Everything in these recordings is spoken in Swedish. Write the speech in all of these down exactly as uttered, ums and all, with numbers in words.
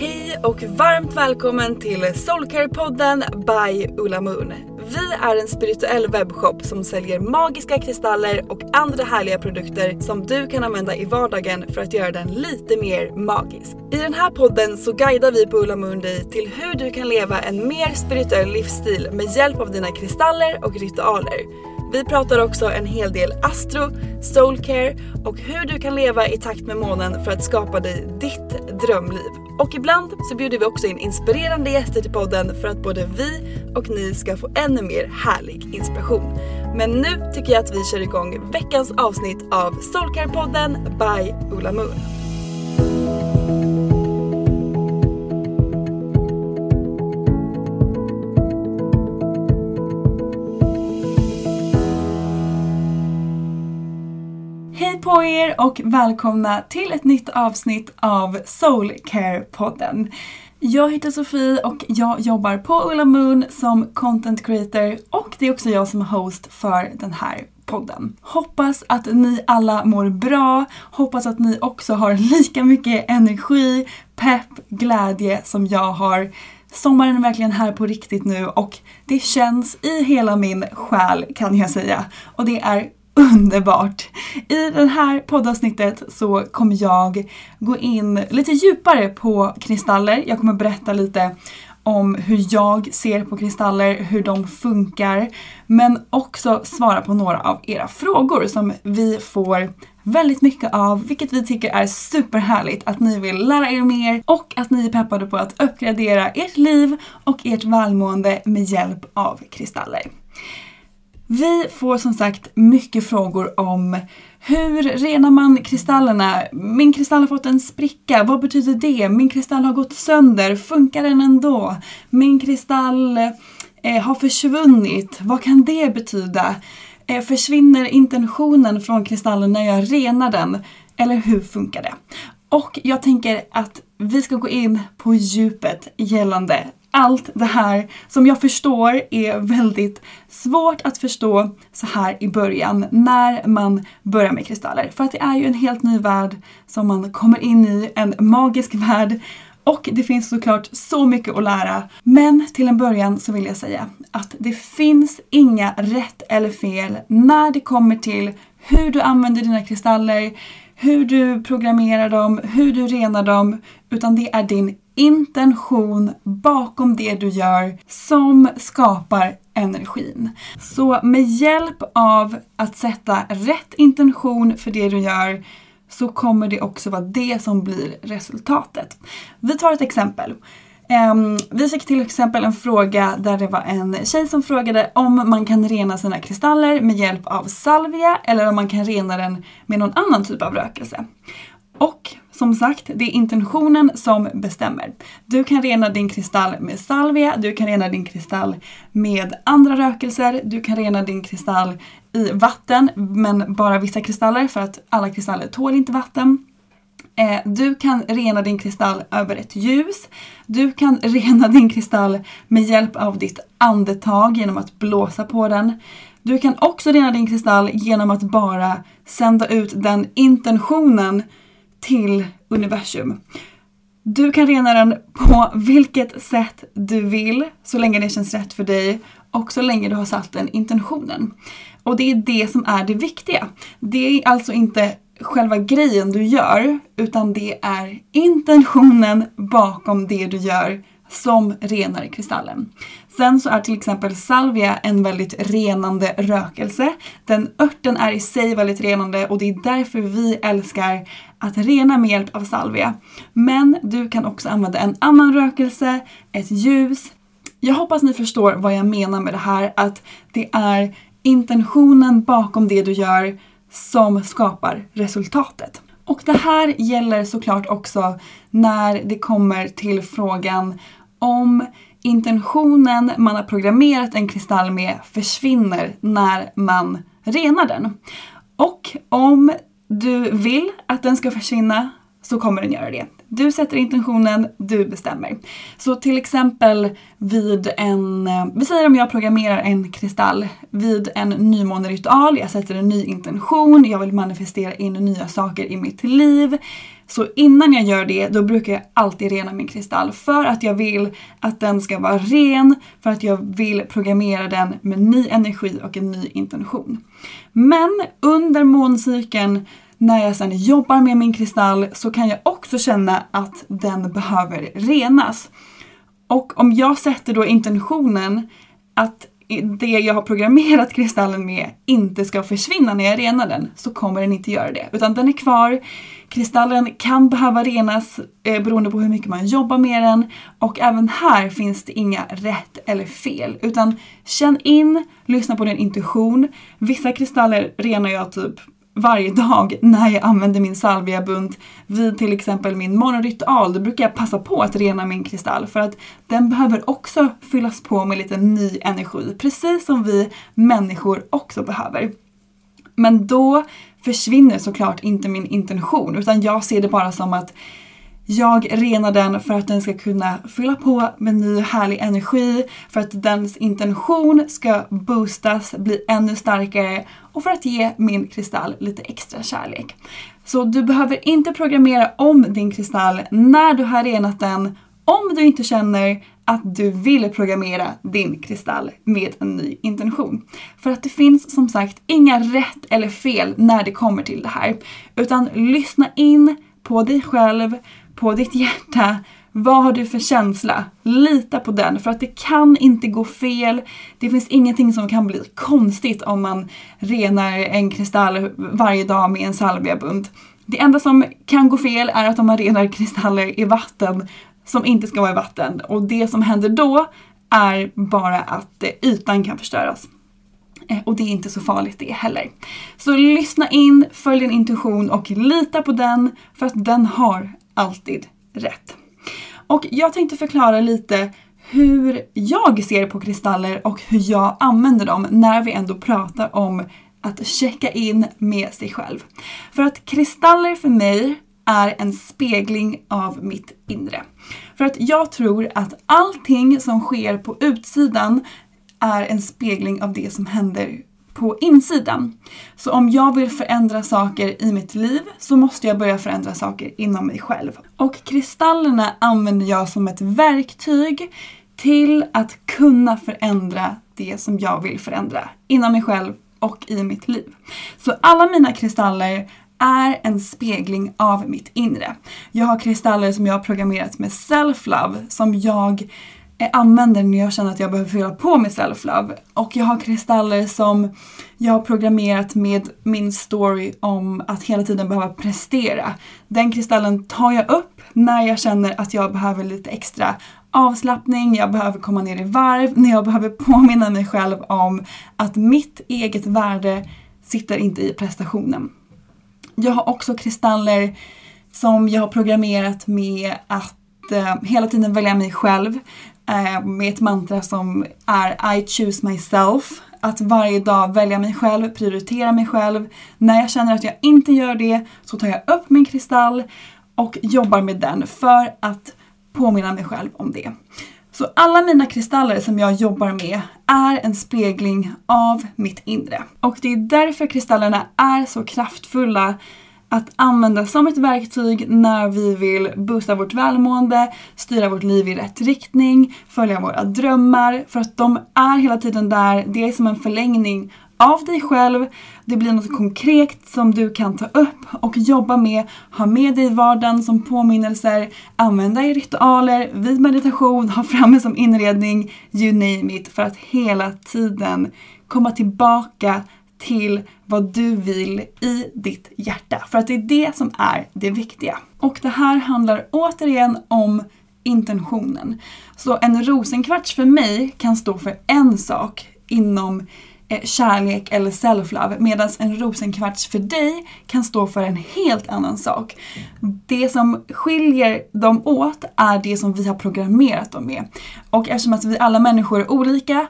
Hej och varmt välkommen till Soulcare-podden by Ulla Moon. Vi är en spirituell webbshop som säljer magiska kristaller och andra härliga produkter som du kan använda i vardagen för att göra den lite mer magisk. I den här podden så guidar vi på Ulla Moon dig till hur du kan leva en mer spirituell livsstil med hjälp av dina kristaller och ritualer. Vi pratar också en hel del astro, soulcare och hur du kan leva i takt med månen för att skapa dig ditt drömliv. Och ibland så bjuder vi också in inspirerande gäster till podden för att både vi och ni ska få ännu mer härlig inspiration. Men nu tycker jag att vi kör igång veckans avsnitt av Soulcare-podden by Ulla Moon. På er och välkomna till ett nytt avsnitt av Soulcare-podden. Jag heter Sofie och jag jobbar på Ulla Moon som content creator och det är också jag som är host för den här podden. Hoppas att ni alla mår bra, hoppas att ni också har lika mycket energi, pepp, glädje som jag har. Sommaren är verkligen här på riktigt nu och det känns i hela min själ kan jag säga och det är underbart! I det här poddavsnittet så kommer jag gå in lite djupare på kristaller. Jag kommer berätta lite om hur jag ser på kristaller, hur de funkar. Men också svara på några av era frågor som vi får väldigt mycket av. Vilket vi tycker är superhärligt att ni vill lära er mer och att ni är peppade på att uppgradera ert liv och ert välmående med hjälp av kristaller. Vi får som sagt mycket frågor om hur renar man kristallerna? Min kristall har fått en spricka. Vad betyder det? Min kristall har gått sönder. Funkar den ändå? Min kristall eh, har försvunnit. Vad kan det betyda? Eh, försvinner intentionen från kristallen när jag renar den? Eller hur funkar det? Och jag tänker att vi ska gå in på djupet gällande allt det här som jag förstår är väldigt svårt att förstå så här i början när man börjar med kristaller. För att det är ju en helt ny värld som man kommer in i, en magisk värld. Och det finns såklart så mycket att lära. Men till en början så vill jag säga att det finns inga rätt eller fel när det kommer till hur du använder dina kristaller, hur du programmerar dem, hur du renar dem. Utan det är din intention bakom det du gör som skapar energin. Så med hjälp av att sätta rätt intention för det du gör så kommer det också vara det som blir resultatet. Vi tar ett exempel. Vi fick till exempel en fråga där det var en tjej som frågade om man kan rena sina kristaller med hjälp av salvia eller om man kan rena den med någon annan typ av rökelse. Och som sagt, det är intentionen som bestämmer. Du kan rena din kristall med salvia, du kan rena din kristall med andra rökelser, du kan rena din kristall i vatten, men bara vissa kristaller för att alla kristaller tål inte vatten. Du kan rena din kristall över ett ljus. Du kan rena din kristall med hjälp av ditt andetag genom att blåsa på den. Du kan också rena din kristall genom att bara sända ut den intentionen till universum. Du kan rena den på vilket sätt du vill, så länge det känns rätt för dig och så länge du har satt den intentionen. Och det är det som är det viktiga. Det är alltså inte själva grejen du gör, utan det är intentionen bakom det du gör som renar kristallen. Sen så är till exempel salvia en väldigt renande rökelse. Den örten är i sig väldigt renande och det är därför vi älskar att rena med hjälp av salvia. Men du kan också använda en annan rökelse, ett ljus. Jag hoppas ni förstår vad jag menar med det här, att det är intentionen bakom det du gör som skapar resultatet. Och det här gäller såklart också när det kommer till frågan om intentionen man har programmerat en kristall med försvinner när man renar den. Och om du vill att den ska försvinna så kommer den göra det. Du sätter intentionen, du bestämmer. Så till exempel vid en, vi säger om jag programmerar en kristall vid en nymåneritual, jag sätter en ny intention, jag vill manifestera in nya saker i mitt liv. Så innan jag gör det, då brukar jag alltid rena min kristall för att jag vill att den ska vara ren, för att jag vill programmera den med ny energi och en ny intention. Men under måncykeln, när jag sedan jobbar med min kristall, så kan jag också känna att den behöver renas. Och om jag sätter då intentionen att det jag har programmerat kristallen med inte ska försvinna när jag renar den, så kommer den inte göra det. Utan den är kvar. Kristallen kan behöva renas eh, beroende på hur mycket man jobbar med den. Och även här finns det inga rätt eller fel. Utan känn in, lyssna på din intuition. Vissa kristaller renar jag typ varje dag när jag använder min salviabunt vid till exempel min morgonritual. Då brukar jag passa på att rena min kristall för att den behöver också fyllas på med lite ny energi, precis som vi människor också behöver. Men då försvinner såklart inte min intention, utan jag ser det bara som att jag renar den för att den ska kunna fylla på med ny härlig energi, för att dens intention ska boostas, bli ännu starkare och för att ge min kristall lite extra kärlek. Så du behöver inte programmera om din kristall när du har renat den, om du inte känner att du vill programmera din kristall med en ny intention. För att det finns som sagt inga rätt eller fel när det kommer till det här, utan lyssna in på dig själv, på ditt hjärta. Vad har du för känsla? Lita på den, för att det kan inte gå fel. Det finns ingenting som kan bli konstigt om man renar en kristall varje dag med en salviabunt. Det enda som kan gå fel är att om man renar kristaller i vatten som inte ska vara i vatten. Och det som händer då är bara att ytan kan förstöras. Och det är inte så farligt det heller. Så lyssna in, följ din intuition och lita på den, för att den har alltid rätt. Och jag tänkte förklara lite hur jag ser på kristaller och hur jag använder dem när vi ändå pratar om att checka in med sig själv. För att kristaller för mig är en spegling av mitt inre. För att jag tror att allting som sker på utsidan är en spegling av det som händer på insidan. Så om jag vill förändra saker i mitt liv så måste jag börja förändra saker inom mig själv. Och kristallerna använder jag som ett verktyg till att kunna förändra det som jag vill förändra inom mig själv och i mitt liv. Så alla mina kristaller är en spegling av mitt inre. Jag har kristaller som jag har programmerat med self-love, som jag använder när jag känner att jag behöver fylla på med self-love. Och jag har kristaller som jag har programmerat med min story om att hela tiden behöva prestera. Den kristallen tar jag upp när jag känner att jag behöver lite extra avslappning, jag behöver komma ner i varv, när jag behöver påminna mig själv om att mitt eget värde sitter inte i prestationen. Jag har också kristaller som jag har programmerat med att eh, hela tiden välja mig själv. Eh, med ett mantra som är I choose myself. Att varje dag välja mig själv, prioritera mig själv. När jag känner att jag inte gör det så tar jag upp min kristall och jobbar med den för att påminna mig själv om det. Så alla mina kristaller som jag jobbar med är en spegling av mitt inre. Och det är därför kristallerna är så kraftfulla att använda som ett verktyg när vi vill boosta vårt välmående, styra vårt liv i rätt riktning, följa våra drömmar. För att de är hela tiden där, det är som en förlängning av dig själv. Det blir något konkret som du kan ta upp och jobba med. Ha med dig i vardagen som påminnelser. Använda i ritualer, vid meditation, ha framme som inredning. You name it. För att hela tiden komma tillbaka till vad du vill i ditt hjärta. För att det är det som är det viktiga. Och det här handlar återigen om intentionen. Så en rosenkvarts för mig kan stå för en sak inom kärlek eller self-love, medan en rosenkvarts för dig kan stå för en helt annan sak. Det som skiljer dem åt är det som vi har programmerat dem med. Och eftersom att vi alla människor är olika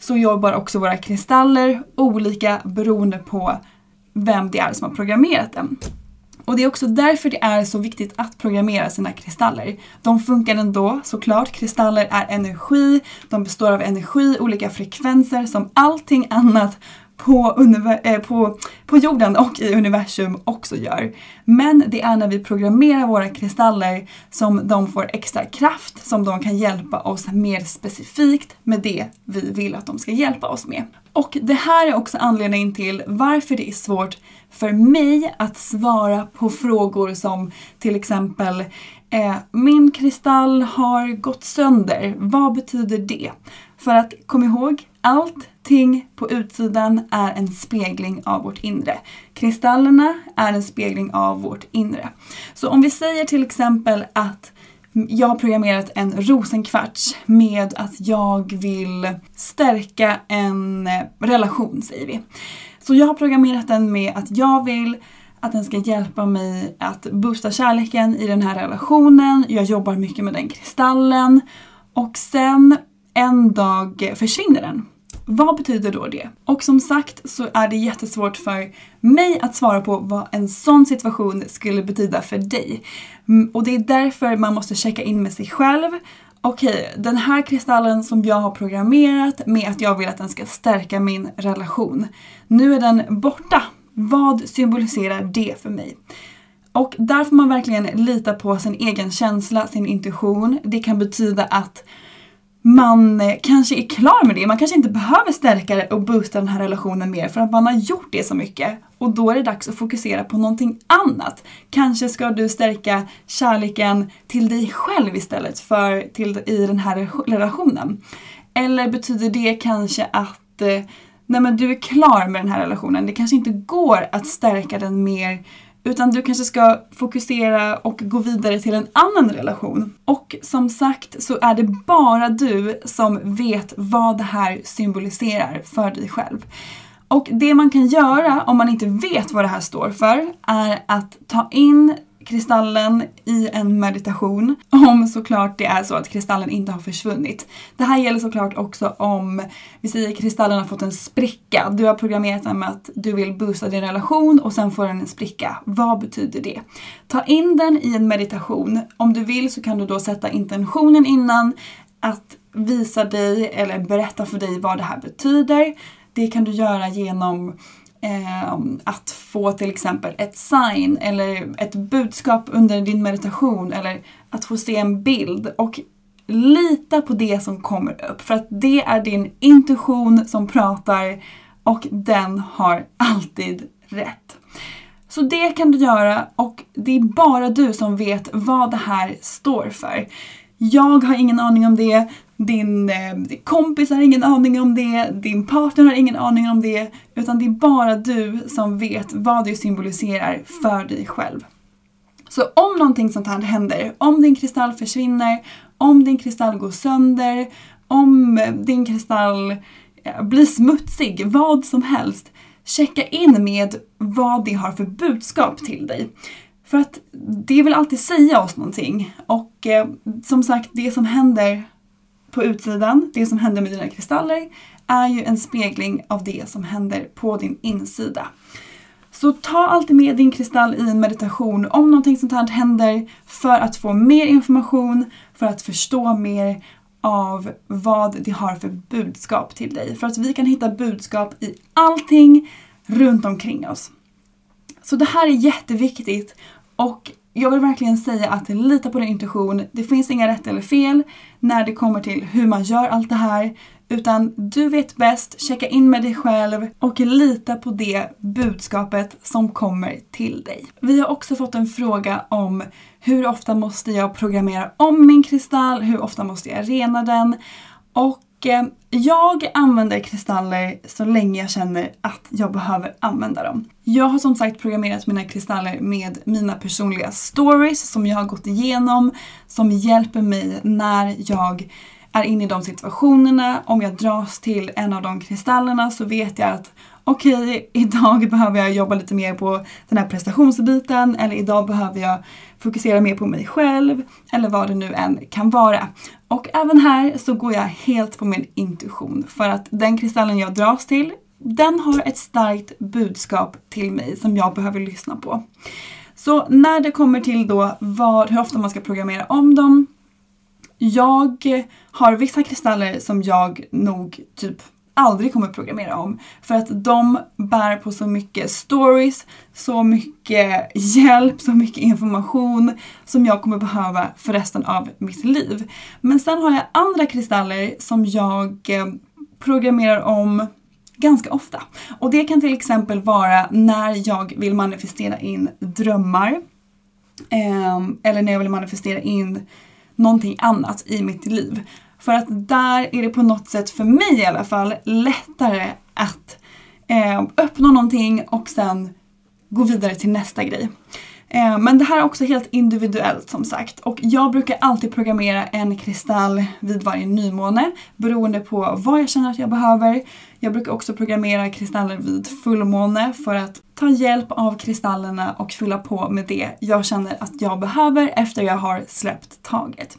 så jobbar också våra kristaller olika beroende på vem det är som har programmerat dem. Och det är också därför det är så viktigt att programmera sina kristaller. De funkar ändå, såklart. Kristaller är energi, de består av energi, olika frekvenser som allting annat på, univer- på, på jorden och i universum också gör. Men det är när vi programmerar våra kristaller som de får extra kraft, som de kan hjälpa oss mer specifikt med det vi vill att de ska hjälpa oss med. Och det här är också anledningen till varför det är svårt för mig att svara på frågor som till exempel eh, min kristall har gått sönder. Vad betyder det? För att kom ihåg, allting på utsidan är en spegling av vårt inre. Kristallerna är en spegling av vårt inre. Så om vi säger till exempel att jag har programmerat en rosenkvarts med att jag vill stärka en relation, säger vi. Så jag har programmerat den med att jag vill att den ska hjälpa mig att boosta kärleken i den här relationen. Jag jobbar mycket med den kristallen. Och sen en dag försvinner den. Vad betyder då det? Och som sagt så är det jättesvårt för mig att svara på vad en sån situation skulle betyda för dig. Och det är därför man måste checka in med sig själv. Okej, den här kristallen som jag har programmerat med att jag vill att den ska stärka min relation. Nu är den borta. Vad symboliserar det för mig? Och där får man verkligen lita på sin egen känsla, sin intuition. Det kan betyda att man kanske är klar med det. Man kanske inte behöver stärka och boosta den här relationen mer för att man har gjort det så mycket. Och då är det dags att fokusera på någonting annat. Kanske ska du stärka kärleken till dig själv istället för till, i den här relationen. Eller betyder det kanske att nej men du är klar med den här relationen. Det kanske inte går att stärka den mer. Utan du kanske ska fokusera och gå vidare till en annan relation. Och som sagt så är det bara du som vet vad det här symboliserar för dig själv. Och det man kan göra om man inte vet vad det här står för är att ta in kristallen i en meditation. Om såklart det är så att kristallen inte har försvunnit. Det här gäller såklart också om vi säger att kristallen har fått en spricka. Du har programmerat den med att du vill boosta din relation och sen får den en spricka. Vad betyder det? Ta in den i en meditation. Om du vill så kan du då sätta intentionen innan att visa dig eller berätta för dig vad det här betyder. Det kan du göra genom att få till exempel ett sign eller ett budskap under din meditation eller att få se en bild och lita på det som kommer upp för att det är din intuition som pratar och den har alltid rätt. Så det kan du göra och det är bara du som vet vad det här står för. Jag har ingen aning om det. Din kompis har ingen aning om det, din partner har ingen aning om det, utan det är bara du som vet vad det symboliserar för dig själv. Så om någonting sånt här händer, om din kristall försvinner, om din kristall går sönder, om din kristall blir smutsig, vad som helst, checka in med vad det har för budskap till dig. För att det vill alltid säga oss någonting. Och eh, som sagt, det som händer på utsidan, det som händer med dina kristaller, är ju en spegling av det som händer på din insida. Så ta alltid med din kristall i en meditation om någonting sånt här händer, för att få mer information, för att förstå mer av vad det har för budskap till dig. För att vi kan hitta budskap i allting runt omkring oss. Så det här är jätteviktigt, och jag vill verkligen säga att lita på din intuition. Det finns inga rätt eller fel när det kommer till hur man gör allt det här. Utan du vet bäst, checka in med dig själv och lita på det budskapet som kommer till dig. Vi har också fått en fråga om hur ofta måste jag programmera om min kristall, hur ofta måste jag rena den. Och eh, jag använder kristaller så länge jag känner att jag behöver använda dem. Jag har som sagt programmerat mina kristaller med mina personliga stories som jag har gått igenom, som hjälper mig när jag är inne i de situationerna. Om jag dras till en av de kristallerna så vet jag att okej, okay, idag behöver jag jobba lite mer på den här prestationsbiten, eller idag behöver jag fokusera mer på mig själv, eller vad det nu än kan vara. Och även här så går jag helt på min intuition, för att den kristallen jag dras till, den har ett starkt budskap till mig som jag behöver lyssna på. Så när det kommer till då vad, hur ofta man ska programmera om dem, jag har vissa kristaller som jag nog typ aldrig kommer programmera om. För att de bär på så mycket stories, så mycket hjälp, så mycket information som jag kommer behöva för resten av mitt liv. Men sen har jag andra kristaller som jag programmerar om ganska ofta. Och det kan till exempel vara när jag vill manifestera in drömmar. Eller när jag vill manifestera in någonting annat i mitt liv. För att där är det på något sätt, för mig i alla fall, lättare att eh, öppna någonting och sen gå vidare till nästa grej. Eh, men det här är också helt individuellt som sagt. Och jag brukar alltid programmera en kristall vid varje nymåne, beroende på vad jag känner att jag behöver. Jag brukar också programmera kristaller vid fullmåne för att ta hjälp av kristallerna och fylla på med det jag känner att jag behöver efter jag har släppt taget.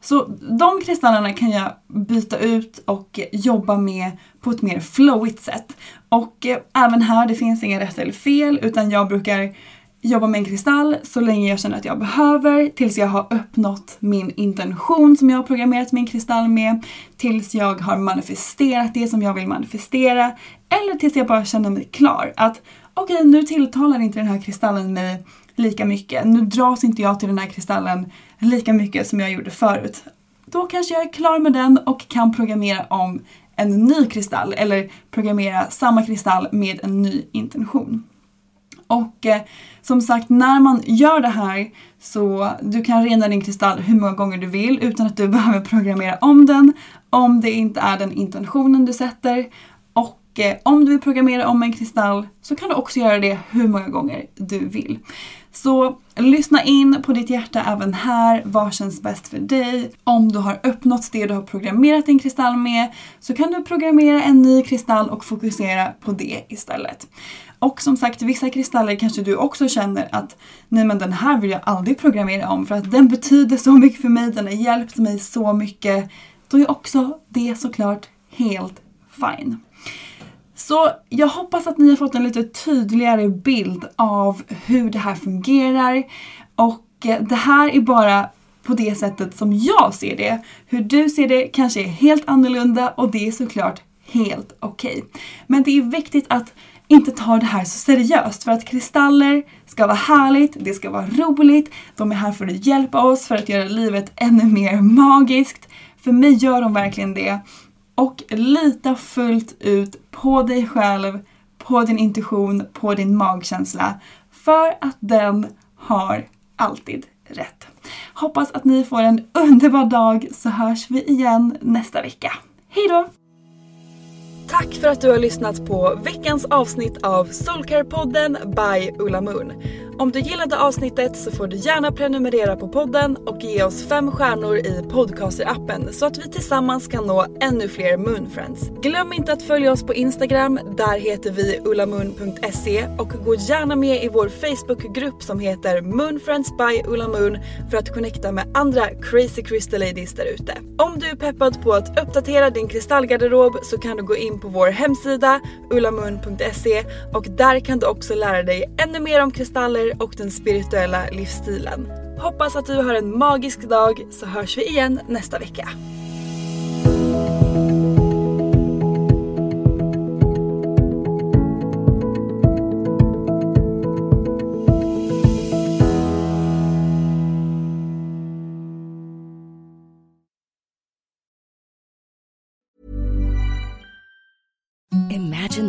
Så de kristallerna kan jag byta ut och jobba med på ett mer flowigt sätt. Och även här, det finns inga rätt eller fel, utan jag brukar jobba med en kristall så länge jag känner att jag behöver, tills jag har uppnått min intention som jag har programmerat min kristall med, tills jag har manifesterat det som jag vill manifestera, eller tills jag bara känner mig klar. Att okej, okay, nu tilltalar inte den här kristallen mig lika mycket. Nu dras inte jag till den här kristallen lika mycket som jag gjorde förut. Då kanske jag är klar med den och kan programmera om en ny kristall, eller programmera samma kristall med en ny intention. Och eh, som sagt, när man gör det här, så du kan rena din kristall hur många gånger du vill utan att du behöver programmera om den, om det inte är den intentionen du sätter. Och eh, om du vill programmera om en kristall så kan du också göra det hur många gånger du vill. Så lyssna in på ditt hjärta även här. Vad känns bäst för dig? Om du har uppnått det du har programmerat din kristall med, så kan du programmera en ny kristall och fokusera på det istället. Och som sagt, vissa kristaller kanske du också känner att nej, men den här vill jag aldrig programmera om, för att den betyder så mycket för mig, den har hjälpt mig så mycket. Då är också det såklart helt fine. Så jag hoppas att ni har fått en lite tydligare bild av hur det här fungerar. Och det här är bara på det sättet som jag ser det. Hur du ser det kanske är helt annorlunda, och det är såklart helt okej. Men det är viktigt att inte ta det här så seriöst, för att kristaller ska vara härligt, det ska vara roligt. De är här för att hjälpa oss, för att göra livet ännu mer magiskt. För mig gör de verkligen det. Och lita fullt ut på dig själv, på din intuition, på din magkänsla. För att den har alltid rätt. Hoppas att ni får en underbar dag, så hörs vi igen nästa vecka. Hej då! Tack för att du har lyssnat på veckans avsnitt av Soulcare-podden by Ulla Moon. Om du gillade avsnittet så får du gärna prenumerera på podden och ge oss fem stjärnor i podcaster-appen så att vi tillsammans kan nå ännu fler Moonfriends. Glöm inte att följa oss på Instagram, där heter vi ullamoon punkt se, och gå gärna med i vår Facebookgrupp som heter Moonfriends by Ulla Moon för att connecta med andra crazy crystal ladies där ute. Om du är peppad på att uppdatera din kristallgarderob så kan du gå in på vår hemsida ullamoon punkt se, och där kan du också lära dig ännu mer om kristaller och den spirituella livsstilen. Hoppas att du har en magisk dag, så hörs vi igen nästa vecka. Imagine